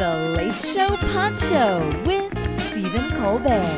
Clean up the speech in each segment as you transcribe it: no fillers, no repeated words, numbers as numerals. The Late Show Poncho with Stephen Colbert.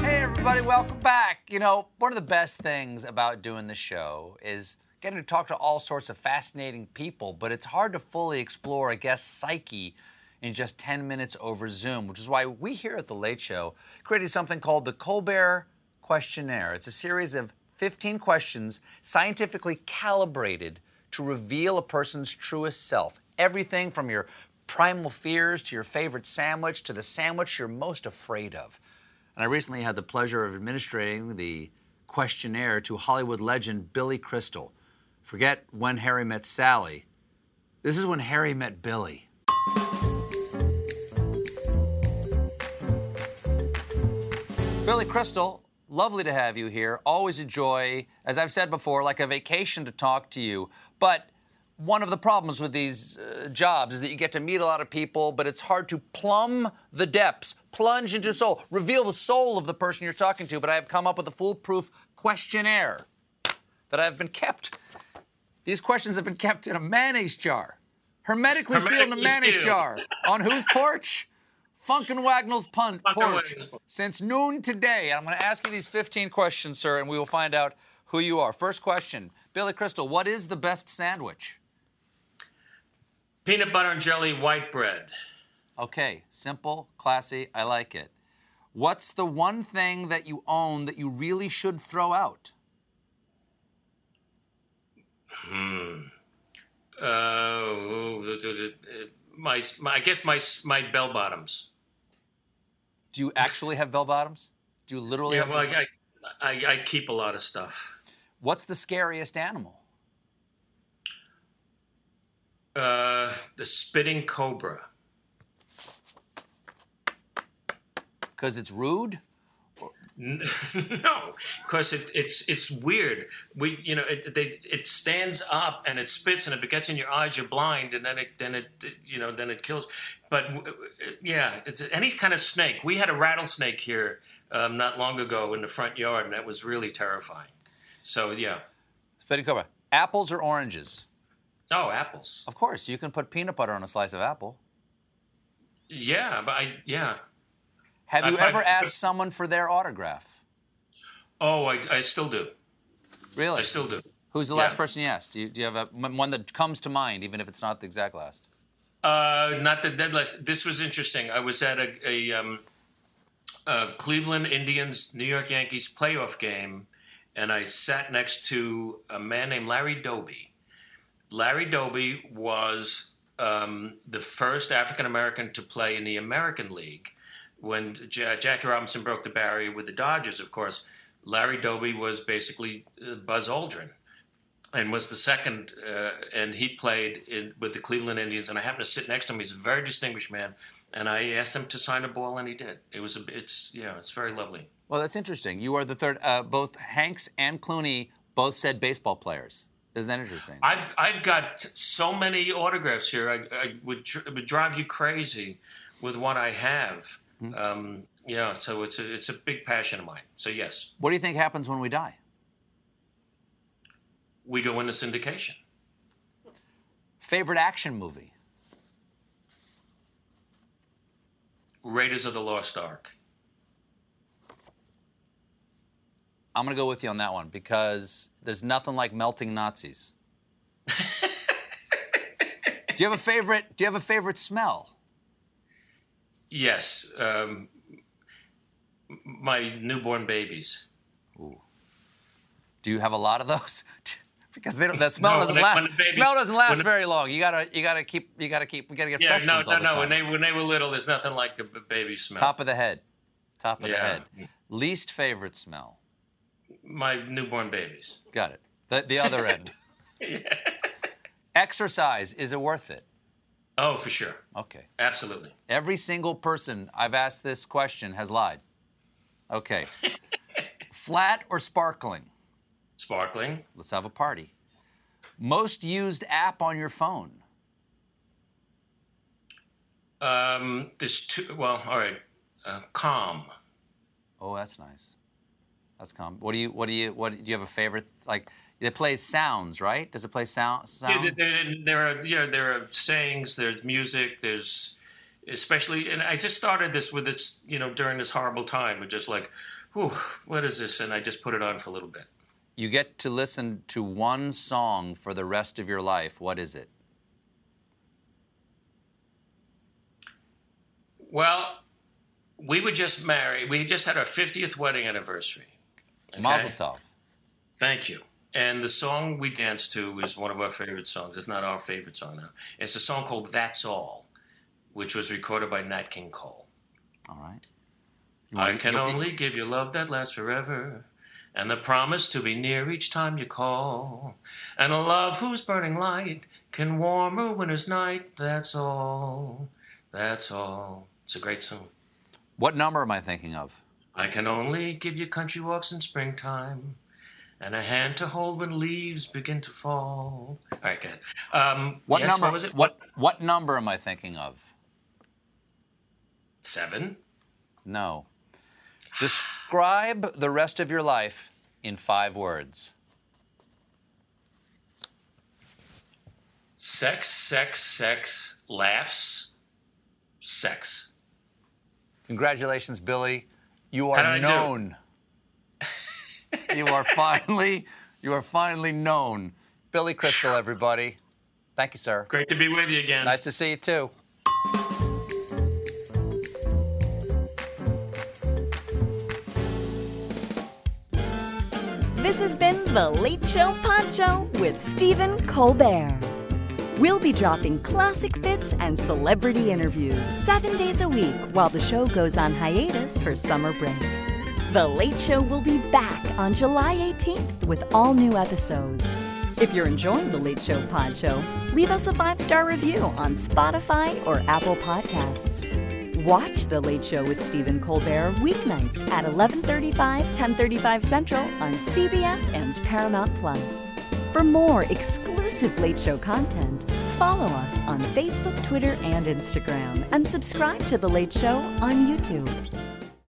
Hey, everybody, welcome back. You know, one of the best things about doing the show is getting to talk to all sorts of fascinating people, but it's hard to fully explore a guest's psyche in just 10 minutes over Zoom, which is why we here at The Late Show created something called The Colbert Questionnaire. It's a series of 15 questions scientifically calibrated to reveal a person's truest self. Everything from your primal fears to your favorite sandwich to the sandwich you're most afraid of. And I recently had the pleasure of administering the questionnaire to Hollywood legend Billy Crystal. Forget When Harry Met Sally. This is When Harry Met Billy. Billy Crystal, lovely to have you here. Always a joy, as I've said before, like a vacation to talk to you. But one of the problems with these jobs is that you get to meet a lot of people, but it's hard to plumb the depths, plunge into soul, reveal the soul of the person you're talking to. But I have come up with a foolproof questionnaire that I've been kept. These questions have been kept in a mayonnaise jar, hermetically sealed in a mayonnaise jar. On whose porch? Funk and Wagnall's porch since noon today. I'm going to ask you these 15 questions, sir, and we will find out who you are. First question, Billy Crystal, what is the best sandwich? Peanut butter and jelly, white bread. Okay, simple, classy, I like it. What's the one thing that you own that you really should throw out? I guess my bell-bottoms. Do you actually have bell-bottoms? Do you literally have them? Yeah, well, I keep a lot of stuff. What's the scariest animal? The spitting cobra. Because it's rude? No, because it's weird. It stands up and it spits, and if it gets in your eyes, you're blind, and then it kills. But yeah, it's any kind of snake. We had a rattlesnake here not long ago in the front yard, and that was really terrifying. So yeah, spitting cobra. Apples or oranges? Oh, apples. Of course, you can put peanut butter on a slice of apple. Yeah, but Have you ever asked someone for their autograph? Oh, I still do. Really? I still do. Who's the last person you asked? Do you have one that comes to mind, even if it's not the exact last? Not the dead last. This was interesting. I was at a Cleveland Indians, New York Yankees playoff game, and I sat next to a man named Larry Doby. Larry Doby was the first African-American to play in the American League. When Jackie Robinson broke the barrier with the Dodgers, of course, Larry Doby was basically Buzz Aldrin and was the second, and he played with the Cleveland Indians, and I happened to sit next to him. He's a very distinguished man, and I asked him to sign a ball, and he did. It's very lovely. Well, that's interesting. You are the third. Both Hanks and Clooney both said baseball players. Isn't that interesting? I've got so many autographs here. It would drive you crazy with what I have. So it's a big passion of mine. So yes. What do you think happens when we die? We go into syndication. Favorite action movie? Raiders of the Lost Ark. I'm going to go with you on that one because there's nothing like melting Nazis. Do you have a favorite smell? Yes, my newborn babies. Ooh. Do you have a lot of those? Because that smell doesn't last. Smell doesn't last very long. You gotta keep. We gotta get fresh ones all the time. When they were little, there's nothing like the baby smell. Top of the head. Least favorite smell. My newborn babies. Got it. The other end. Yeah. Exercise. Is it worth it? Oh, for sure. Okay. Absolutely. Every single person I've asked this question has lied. Okay. Flat or sparkling? Sparkling. Let's have a party. Most used app on your phone? There's two. Well, all right. Calm. Oh, that's nice. That's calm. What do you have a favorite? Like, It plays sounds, right? Does it play sound? Yeah, there are sayings, there's music, there's especially, and I just started this with this, during this horrible time, with just like, whew, what is this? And I just put it on for a little bit. You get to listen to one song for the rest of your life. What is it? Well, we were just married. We just had our 50th wedding anniversary. Okay? Mazel tov. Thank you. And the song we danced to is one of our favorite songs. It's not our favorite song now. It's a song called That's All, which was recorded by Nat King Cole. All right. I can only give you love that lasts forever, and the promise to be near each time you call, and a love whose burning light can warm a winter's night. That's all. That's all. It's a great song. What number am I thinking of? I can only give you country walks in springtime, and a hand to hold when leaves begin to fall. All right, good. What number was it? What number am I thinking of? 7? No. Describe the rest of your life in 5 words. Sex, laughs, sex. Congratulations, Billy. You are known. You are finally known. Billy Crystal, everybody. Thank you, sir. Great to be with you again. Nice to see you, too. This has been The Late Show Poncho with Stephen Colbert. We'll be dropping classic bits and celebrity interviews 7 days a week while the show goes on hiatus for summer break. The Late Show will be back on July 18th with all new episodes. If you're enjoying The Late Show Poncho, leave us a 5-star review on Spotify or Apple Podcasts. Watch The Late Show with Stephen Colbert weeknights at 11:35, 10:35 Central on CBS and Paramount Plus. For more exclusive Late Show content, follow us on Facebook, Twitter, and Instagram, and subscribe to The Late Show on YouTube.